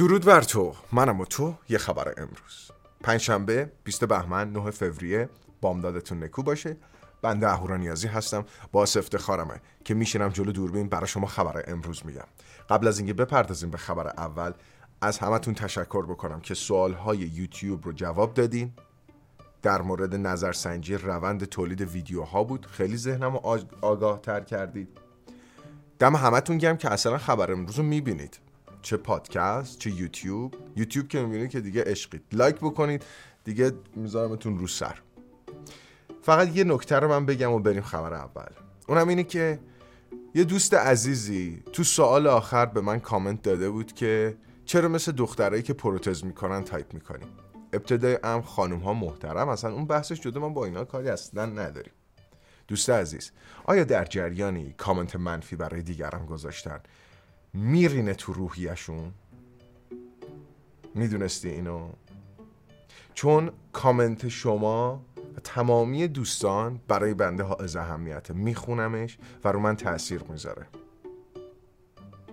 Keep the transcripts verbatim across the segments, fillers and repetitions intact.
درود بر تو، منم و تو. یه خبر امروز پنجشنبه بیستم بهمن نهم فوریه، بامدادتون نکو باشه. بنده اهورانیازی هستم، باعث افتخارمه که میشینم جلو دوربین برای شما خبر امروز میگم. قبل از اینکه بپردازیم به خبر اول، از همتون تشکر بکنم که سوالهای یوتیوب رو جواب دادین. در مورد نظرسنجی روند تولید ویدیوها بود، خیلی ذهنم رو آگاه تر کردید. دم همتون گرم که اصلا خبر امروز رو میبینید، چه پادکست چه یوتیوب. یوتیوب که میبینید که دیگه عشقید، لایک بکنید دیگه، میذارمتون رو سر. فقط یه نکته رو من بگم و بریم خبر اول. اونم اینه که یه دوست عزیزی تو سوال آخر به من کامنت داده بود که چرا مثل دخترایی که پروتز میکنن تایپ میکنیم. ابتدای امر خانم ها محترم، اصلا اون بحثش جدا، من با اینا کاری اصلا نداریم. دوست عزیز، آیا در جریانی کامنت منفی برای دیگران گذاشتن میرینه تو روحیشون؟ میدونستی اینو؟ چون کامنت شما و تمامی دوستان برای بنده ها از اهمیته، میخونمش و رو من تأثیر میذاره.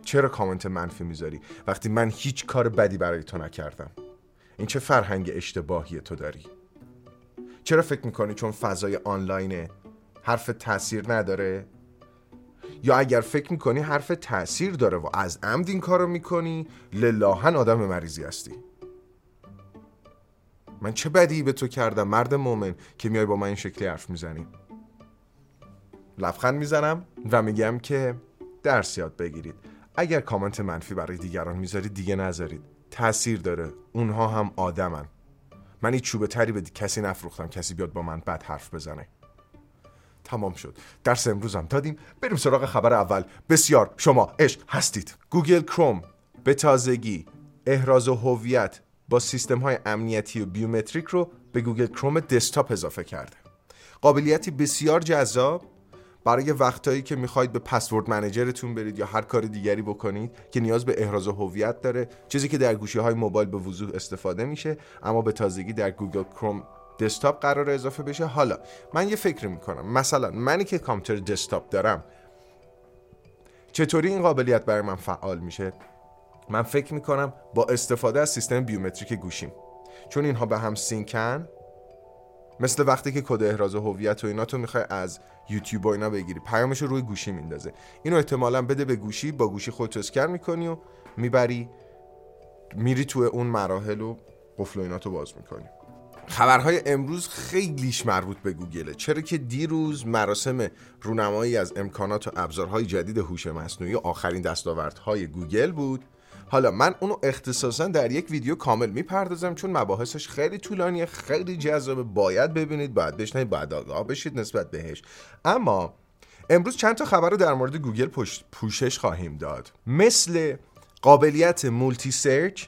چرا کامنت منفی میذاری وقتی من هیچ کار بدی برای تو نکردم؟ این چه فرهنگ اشتباهی تو داری؟ چرا فکر میکنی چون فضای آنلاینه حرف تأثیر نداره؟ یا اگر فکر میکنی حرف تأثیر داره و از عمد این کارو میکنی، للاهن آدم مریضی هستی. من چه بدی به تو کردم مرد مومن که میای با من این شکلی حرف میزنی؟ لبخند میزنم و میگم که درس یاد بگیرید، اگر کامنت منفی برای دیگران میذارید دیگه نذارید، تأثیر داره، اونها هم آدمن. من این چوبه تری به کسی نفروختم کسی بیاد با من بد حرف بزنه. تمام شد، درس امروزم دادیم، بریم سراغ خبر اول. بسیار شما عشق هستید. گوگل کروم به تازگی احراز هویت با سیستم‌های امنیتی و بیومتریک رو به گوگل کروم دسکتاپ اضافه کرده. قابلیتی بسیار جذاب برای وقتایی که میخواید به پسورد منیجرتون برید یا هر کار دیگری بکنید که نیاز به احراز هویت داره، چیزی که در گوشی‌های موبایل به وضوح استفاده میشه، اما به تازگی در گوگل کروم دسکتاپ قرار اضافه بشه. حالا من یه فکر میکنم، مثلا منی که کامپیوتر دسکتاپ دارم چطوری این قابلیت برای من فعال میشه؟ من فکر میکنم با استفاده از سیستم بیومتریک گوشیم، چون اینها به هم سینکن. مثل وقتی که کد احراز هویت و اینا تو میخوای از یوتیوب و اینا بگیری، پیامش رو روی گوشی میندازه، اینو احتمالاً بده به گوشی، با گوشی خودت اسکن میکنی و میبری میری توی اون مراحل و قفل و اینا تو باز میکنی. خبرهای امروز خیلیش مربوط به گوگله، چرا که دیروز مراسم رونمایی از امکانات و ابزارهای جدید هوش مصنوعی، آخرین دستاوردهای گوگل بود. حالا من اونو اختصاصاً در یک ویدیو کامل میپردازم، چون مباحثش خیلی طولانیه، خیلی جذابه، باید ببینید، باید بشنوید، باید آگاه بشید نسبت بهش. اما امروز چند تا خبر رو در مورد گوگل پوش... پوشش خواهیم داد، مثل قابلیت مولتی سرچ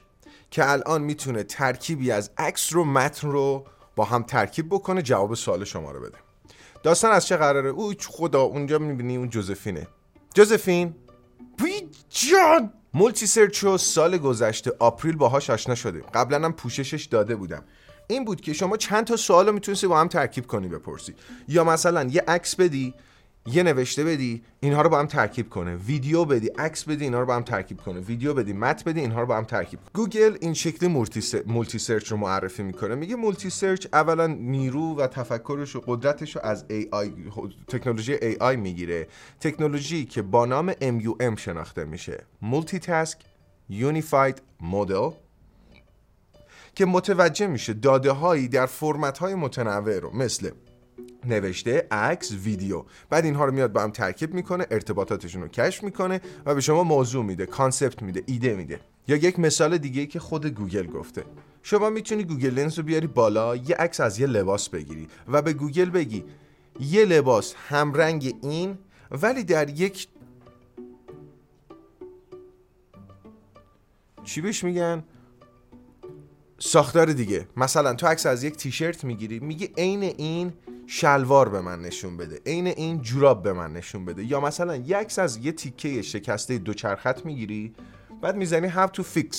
که الان میتونه ترکیبی از عکس رو متن رو با هم ترکیب بکنه، جواب سوال شما رو بده. داستان از چه قراره؟ اوه خدا، اونجا میبینی اون جوزفینه. جوزفین بی جان، مولتی سرچ رو سال گذشته آپریل باهاش آشنا شدیم، قبلا هم پوششش داده بودم. این بود که شما چند تا سوال رو میتونستی با هم ترکیب کنی بپرسی، یا مثلا یه عکس بدی یه نوشته بدی اینها رو با هم ترکیب کنه، ویدیو بدی عکس بدی اینها رو با هم ترکیب کنه، ویدیو بدی متن بدی اینها رو با هم ترکیب. گوگل این شکلی مولتی سرچ رو معرفی میکنه، میگه مولتی سرچ اولا نیرو و تفکرش و قدرتش رو از ای آی، تکنولوژی ای آی میگیره، تکنولوژی که با نام ام یو ام شناخته میشه، Multi-task Unified Model، که متوجه میشه داده هایی در فرمت های متنوع رو مثل نوشته، عکس، ویدیو، بعد اینها رو میاد با هم ترکیب میکنه، ارتباطاتشون رو کشف میکنه و به شما موضوع میده، کانسپت میده، ایده میده. یا یک مثال دیگه که خود گوگل گفته، شما میتونی گوگل لنز رو بیاری بالا، یه عکس از یه لباس بگیری و به گوگل بگی یه لباس همرنگ این ولی در یک چی بهش میگن؟ ساختار دیگه. مثلا تو عکس از یک تیشرت میگیری، میگی عین این شلوار به من نشون بده، عین این جوراب به من نشون بده. یا مثلا یک عکس از یه تیکه شکسته دوچرخت میگیری، بعد میزنی how to fix،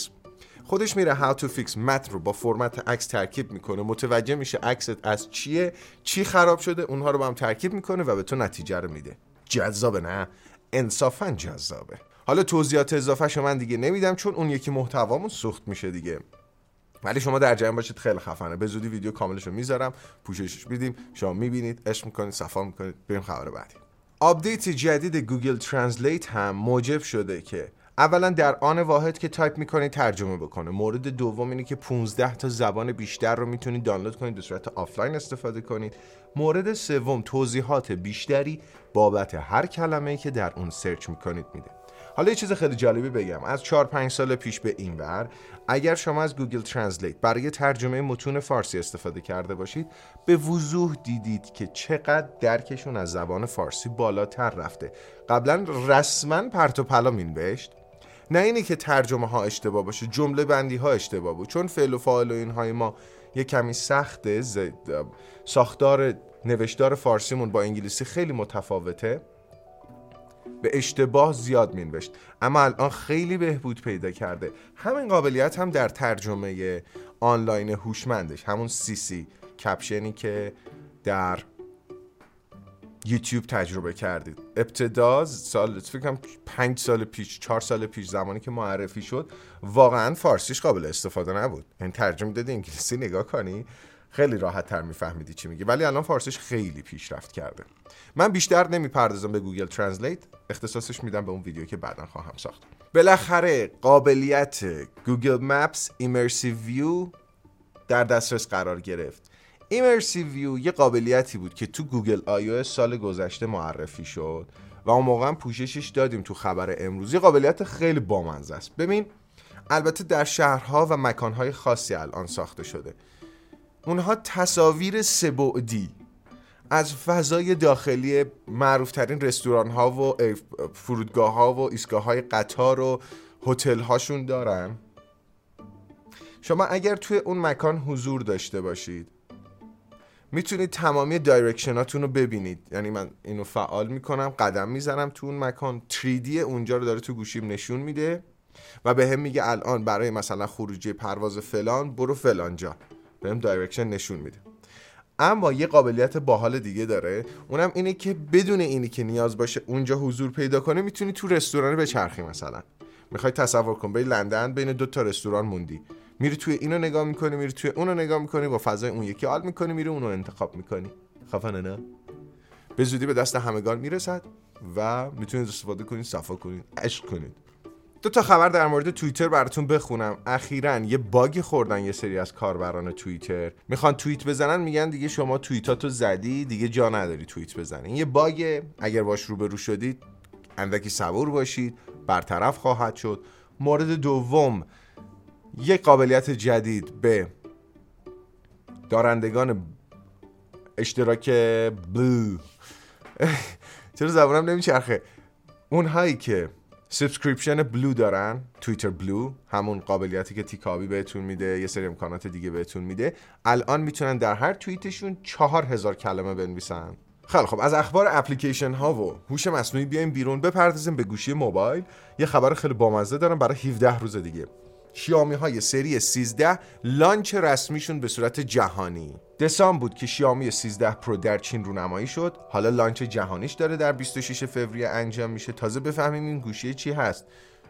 خودش میره how to fix متن رو با فرمت عکس ترکیب میکنه، متوجه میشه عکست از چیه، چی خراب شده، اونها رو با هم ترکیب میکنه و به تو نتیجه رو میده. جذابه نه؟ انصافا جذابه. حالا توضیحات اضافه من دیگه نمیدم چون اون یکی محتوامون سوخت میشه دیگه، ولی شما در جریان باشید، خیلی خفنه. به زودی ویدیو کاملشو میذارم، پوششش میدیم، شما میبینید، عشق میکنید، صفا میکنید. بریم خبر بعدی. آپدیت جدید گوگل ترنسلیت هم موجب شده که اولا در آن واحد که تایپ میکنید ترجمه بکنه. مورد دوم اینه که پانزده تا زبان بیشتر رو میتونید دانلود کنید، به صورت آفلاین استفاده کنید. مورد سوم توضیحات بیشتری بابت هر کلمه‌ای که در اون سرچ میکنید میده. حالا یه چیز خیلی جالبی بگم، از چهار پنج سال پیش به این ور اگر شما از گوگل ترنسلیت برای ترجمه متون فارسی استفاده کرده باشید، به وضوح دیدید که چقدر درکشون از زبان فارسی بالاتر رفته. قبلا رسما پرت و پلا مینوشت، نه اینی که ترجمه ها اشتباه باشه، جمله بندی ها اشتباه بود، چون فعل و فاعل و اینهای ما یه کمی سخته، ساختار نوشتار فارسیمون با انگلیسی خیلی متفاوته، به اشتباه زیاد مینوشت. اما الان خیلی بهبود پیدا کرده. همین قابلیت هم در ترجمه آنلاین هوشمندش، همون سی سی کپشنی که در یوتیوب تجربه کردید، ابتدا سال فکر کنم پنج سال پیش چهار سال پیش زمانی که معرفی شد واقعا فارسیش قابل استفاده نبود، یعنی ترجمه دادی انگلیسی نگاه کنی خیلی راحت تر میفهمیدی چی میگه، ولی الان فارسیش خیلی پیشرفت کرده. من بیشتر نمیپردازم به گوگل ترنسلیت، اختصاصش میدم به اون ویدیو که بعداً خواهم ساخت. بالاخره قابلیت گوگل مپس ایمرسیو ویو در دسترس قرار گرفت. ایمرسیو ویو یه قابلیتی بود که تو گوگل آیو سال گذشته معرفی شد و اون موقع هم پوششش دادیم تو خبر امروزی. قابلیت خیلی بامزه است. ببین، البته در شهرها و مکانهای خاصی الان ساخته شده. اونها تصاویر سه بعدی از فضای داخلی معروفترین رستوران ها و فرودگاه ها و ایستگاه های قطار و هتل هاشون دارن. شما اگر توی اون مکان حضور داشته باشید میتونید تمامی دایرکشناتون رو ببینید. یعنی من اینو فعال میکنم، قدم میزنم تو اون مکان، تری دی اونجا رو داره تو گوشیم نشون میده و به هم میگه الان برای مثلا خروجی پرواز فلان برو فلان جا، بهم دایرکشن نشون میده. اما یه قابلیت باحال دیگه داره، اونم اینه که بدون اینی که نیاز باشه اونجا حضور پیدا کنه میتونی تو رستوران بچرخی. مثلا میخوای تصور کن بری لندن، بین دو تا رستوران موندی، میری توی اینو نگاه میکنی، میری توی اونو نگاه میکنی، با فضای اون یکی حال میکنی، میری اونو انتخاب میکنی. خفنه نه؟ به زودی به دست همگان میرسد و میتونید استفاده کنید، صفا کنید، عشق کنید. دو تا خبر در مورد توییتر براتون بخونم. اخیراً یه باگی خوردن یه سری از کاربران توییتر، میخوان توییت بزنن، میگن دیگه شما توییتاتو زدی، دیگه جا نداری توییت بزنی. یه باگ، اگر باش روبرو شدید اندکی صبور باشید، برطرف خواهد شد. مورد دوم، یه قابلیت جدید به دارندگان اشتراک بلو چرا زبانم نمیچرخه اونهایی که سابسکریپشن بلو دارن، توییتر بلو، همون قابلیتی که تیکابی بهتون میده، یه سری امکانات دیگه بهتون میده، الان میتونن در هر توییتشون چهار هزار کلمه بنویسن. خیلی خب، از اخبار اپلیکیشن ها و هوش مصنوعی بیایم بیرون، بپردازیم به گوشی موبایل. یه خبر خیلی بامزه دارم برای هفده روز دیگه. شیائومی های سری سیزده لانچ رسمیشون به صورت جهانی. دسامبر بود که شیائومی سیزده پرو در چین رونمایی شد، حالا لانچ جهانیش داره در بیست و شش فوریه انجام میشه. تازه بفهمیم این گوشی چی هست،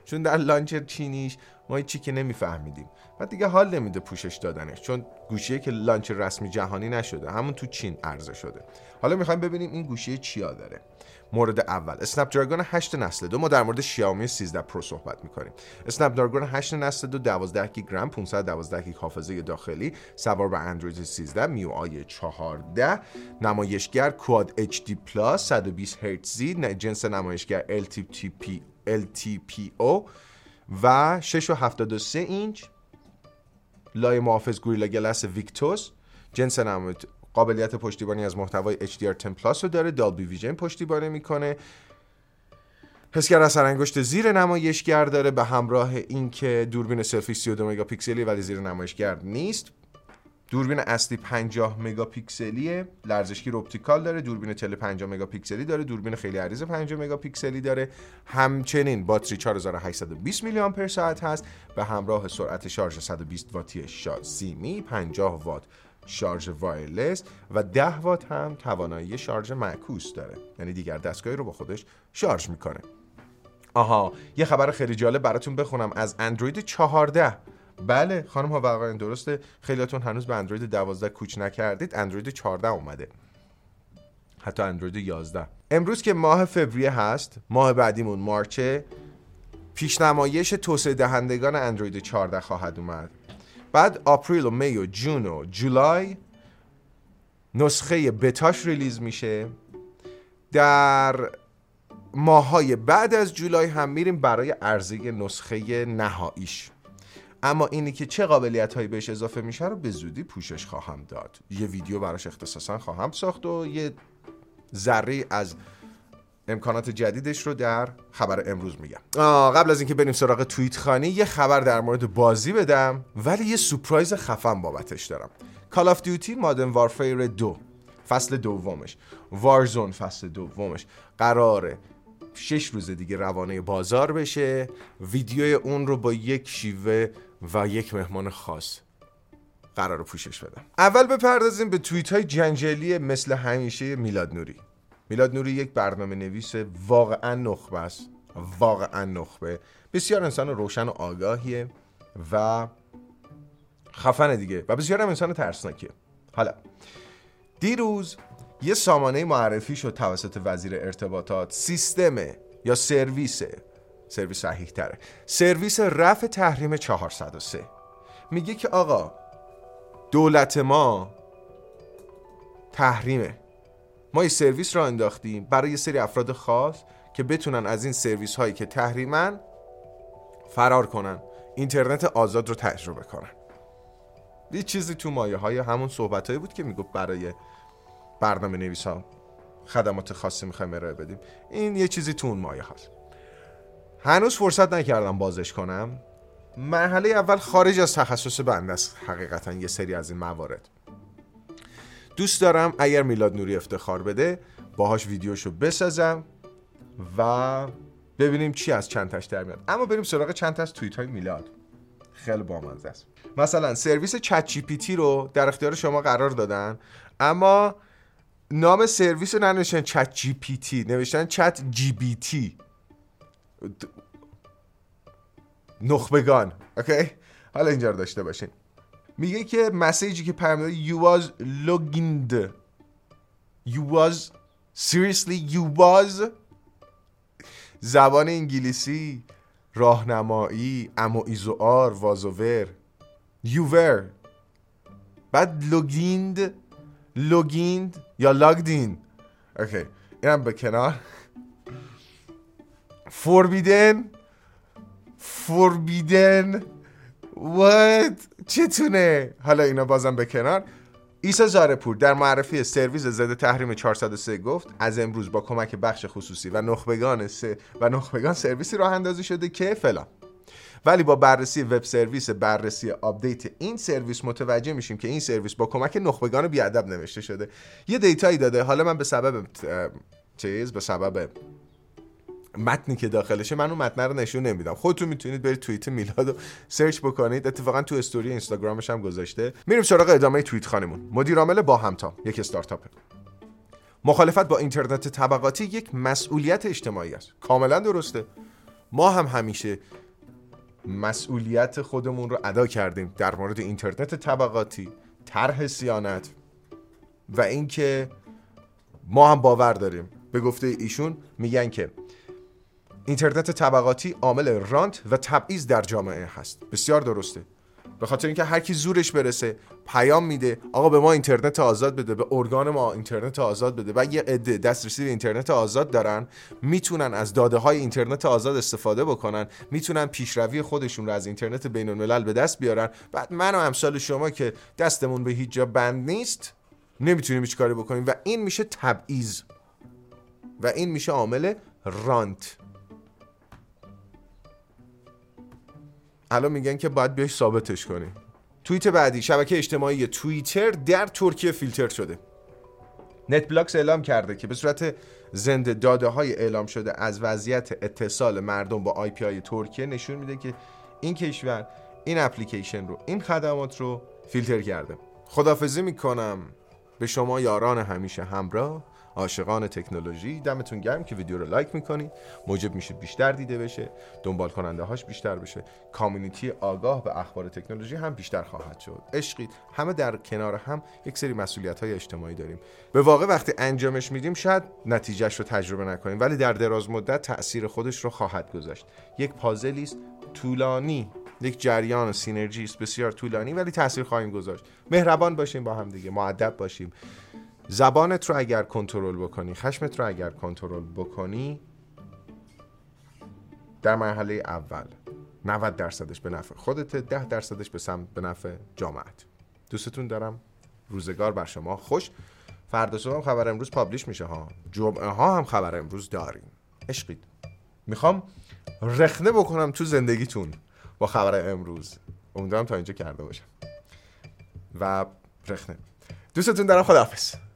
چون در لانچ چینیش ما هیچ چی که نمیفهمیدیم و دیگه حال نمیده پوشش دادنش، چون گوشیه که لانچ رسمی جهانی نشده، همون تو چین عرضه شده. حالا میخوایم ببینیم این گوشی چیا داره. مورد اول، اسنپ دراگون هشت نسل دو. ما در مورد شیائومی سیزده پرو صحبت میکنیم. اسنپ دراگون هشت نسل دو، دوازده گیگ رم، پانصد و دوازده گیگ حافظه داخلی، سوار به اندروید سیزده، میو آی چهارده، نمایشگر کواد اچ دی پلاس، صد و بیست هرتز، جنس نمایشگر ال تی پی او و شش و هفتاد و سه اینچ، لایه محافظ گوریلا گلس ویکتوس، جنس نمایش قابلیت پشتیبانی از محتوای اچ دی آر ده پلاس رو داره، دالبی ویژن پشتیبانی میکنه، حسگر اثر انگشت زیر نمایشگر داره به همراه این که دوربین سلفی سی و دو مگاپیکسلی ولی زیر نمایشگر نیست، دوربین اصلی پنجاه مگاپیکسلیه، لرزشگیر اپتیکال داره، دوربین تله پنجاه مگاپیکسلی داره، دوربین خیلی عریض پنجاه مگاپیکسلی داره، همچنین باتری چهار هزار و هشتصد و بیست میلی آمپر ساعت هست به همراه سرعت شارژ صد و بیست واتی شازیمی، پنجاه وات شارژ وایرلس و ده وات هم توانایی شارژ معکوس داره، یعنی دیگر دستگاهی رو با خودش شارژ میکنه. آها یه خبر خیلی جالب براتون بخونم از اندروید چهارده. بله خانم ها و آقایان درسته، خیلیاتون هنوز به اندروید دوازده کوچ نکردید، اندروید چهارده اومده، حتی اندروید یازده. امروز که ماه فوریه هست، ماه بعدیمون مارچه، پیشنمایش توسعه دهندگان اندروید چهارده خواهد اومد. بعد آپریل و می و جون و جولای نسخه بتاش ریلیز میشه. در ماهای بعد از جولای هم میریم برای عرضه نسخه نهاییش، اما اینی که چه قابلیت هایی بهش اضافه میشه رو به زودی پوشش خواهم داد. یه ویدیو براش اختصاصا خواهم ساخت و یه ذره از امکانات جدیدش رو در خبر امروز میگم. آه قبل از اینکه بریم سراغ توییت خانی، یه خبر در مورد بازی بدم، ولی یه سورپرایز خفن بابتش دارم. Call of Duty Modern Warfare دو فصل دومش، Warzone فصل دومش قراره شش روز دیگه روانه بازار بشه. ویدیو اون رو با یک شیوه و یک مهمان خاص قراره پوشش بدم. اول بپردازیم به توییت های جنجالی مثل همیشه میلاد نوری. میلاد نوری یک برنامه نویس واقعا نخبه است، واقعا نخبه، بسیار انسان روشن و آگاهیه و خفنه دیگه و بسیار هم انسان ترسناکیه. حالا دیروز یه سامانه معرفی شد توسط وزیر ارتباطات، سیستم یا سرویس، سرویس صحیح تره، سرویس رفع تحریم چهارصد و سه. میگه که آقا دولت ما تحریمه، ما یه سرویس را انداختیم برای یه سری افراد خاص که بتونن از این سرویس هایی که تحریمن فرار کنن، اینترنت آزاد رو تجربه کنن. یه چیزی تو مایه های همون صحبت هایی بود که میگفت برای برنامه نویس ها خدمات خاصی میخوایم ارائه بدیم. این یه چیزی تو اون مایه هست. هنوز فرصت نکردم بازش کنم. مرحله اول خارج از تخصص بنده است حقیقتا یه سری از این موارد. دوست دارم اگر میلاد نوری افتخار بده باهاش ویدیوشو بسازم و ببینیم چی از چند تاش در میاد. اما بریم سراغ چند تاش توییت های میلاد، خیلی بامزه است. مثلا سرویس چت جی پی تی رو در اختیار شما قرار دادن، اما نام سرویس رو ننوشتن چت جی پی تی، نوشتن چت جی بی تی. نخبگان اوکی، حالا اینجا رو داشته باشین. میگه که مسیجی که پیام داده you was logged you was seriously you was زبان انگلیسی، راهنمایی، اما ایزوار، وازوور، یوور، بعد لوگیند، لوگیند یا لاگدین. اوکی اینم به کنار. فوربیدن، فوربیدن وات چتونه، حالا اینا بازم به کنار. عیسی زارپور در معرفی سرویس ضد تحریم چهارصد و سه گفت از امروز با کمک بخش خصوصی و نخبگان سه و نخبگان سرویسی راه اندازی شده که فلان، ولی با بررسی وب سرویس، بررسی آپدیت این سرویس متوجه میشیم که این سرویس با کمک نخبگان بیادب نوشته شده. یه دیتایی داده، حالا من به سبب چیز، به سبب متنی که داخلشه، من اون متن رو نشون نمیدم، خودتون میتونید برید توییت میلاد رو سرچ بکنید، اتفاقا تو استوری اینستاگرامش هم گذاشته. میریم سراغ ادامه توییت خانمون. مدیرعامل با همتا یک استارتاپه. مخالفت با اینترنت طبقاتی یک مسئولیت اجتماعی است. کاملا درسته، ما هم همیشه مسئولیت خودمون رو ادا کردیم در مورد اینترنت طبقاتی، طرح صیانت و اینکه ما هم باور داریم. به گفته ایشون میگن که اینترنت طبقاتی عامل رانت و تبعیض در جامعه هست. بسیار درسته، به خاطر اینکه هر کی زورش برسه پیام میده آقا به ما اینترنت آزاد بده، به ارگان ما اینترنت آزاد بده، و یه عده دسترسی به اینترنت آزاد دارن، میتونن از داده های اینترنت آزاد استفاده بکنن، میتونن پیشروی خودشون رو از اینترنت بین الملل به دست بیارن. بعد من و امثال شما که دستمون به هیچ جا بند نیست نمیتونیم هیچ کاری بکنیم و این میشه تبعیض و این میشه عامل رانت. الان میگن که باید بیایش ثابتش کنی. توییت بعدی، شبکه اجتماعی توییتر در ترکیه فیلتر شده. نت بلاکس اعلام کرده که به صورت زنده داده های اعلام شده از وضعیت اتصال مردم با آی پی آی ترکیه نشون میده که این کشور این اپلیکیشن رو، این خدمات رو فیلتر کرده. خداحافظی میکنم به شما یاران همیشه همراه عاشقان تکنولوژی، دمتون گرم که ویدیو رو لایک میکنید، موجب میشید بیشتر دیده بشه، دنبال کننده هاش بیشتر بشه، کامیونیتی آگاه به اخبار تکنولوژی هم بیشتر خواهد شد. عشقید، همه در کنار هم یک سری مسئولیت‌های اجتماعی داریم. به واقع وقتی انجامش میدیم شاید نتیجهش رو تجربه نکنیم، ولی در دراز مدت تأثیر خودش رو خواهد گذاشت. یک پازلی است طولانی، یک جریان سینرژی است بسیار طولانی، ولی تأثیر خواهیم گذاشت. مهربان باشیم با هم دیگه، مؤدب باشیم. زبانت رو اگر کنترل بکنی، خشمت رو اگر کنترل بکنی، در مرحله اول نود درصدش به نفع خودت، ده درصدش به سمت به نفع جامعت. دوستتون دارم، روزگار بر شما خوش. فردا صبح هم خبر امروز پابلیش میشه ها، جمعه ها هم خبر امروز داریم. عشقید، میخوام رخنه بکنم تو زندگیتون با خبر امروز، امیدوارم تا اینجا کرده باشم و رخنه. دوستتون دارم، خداحافظ.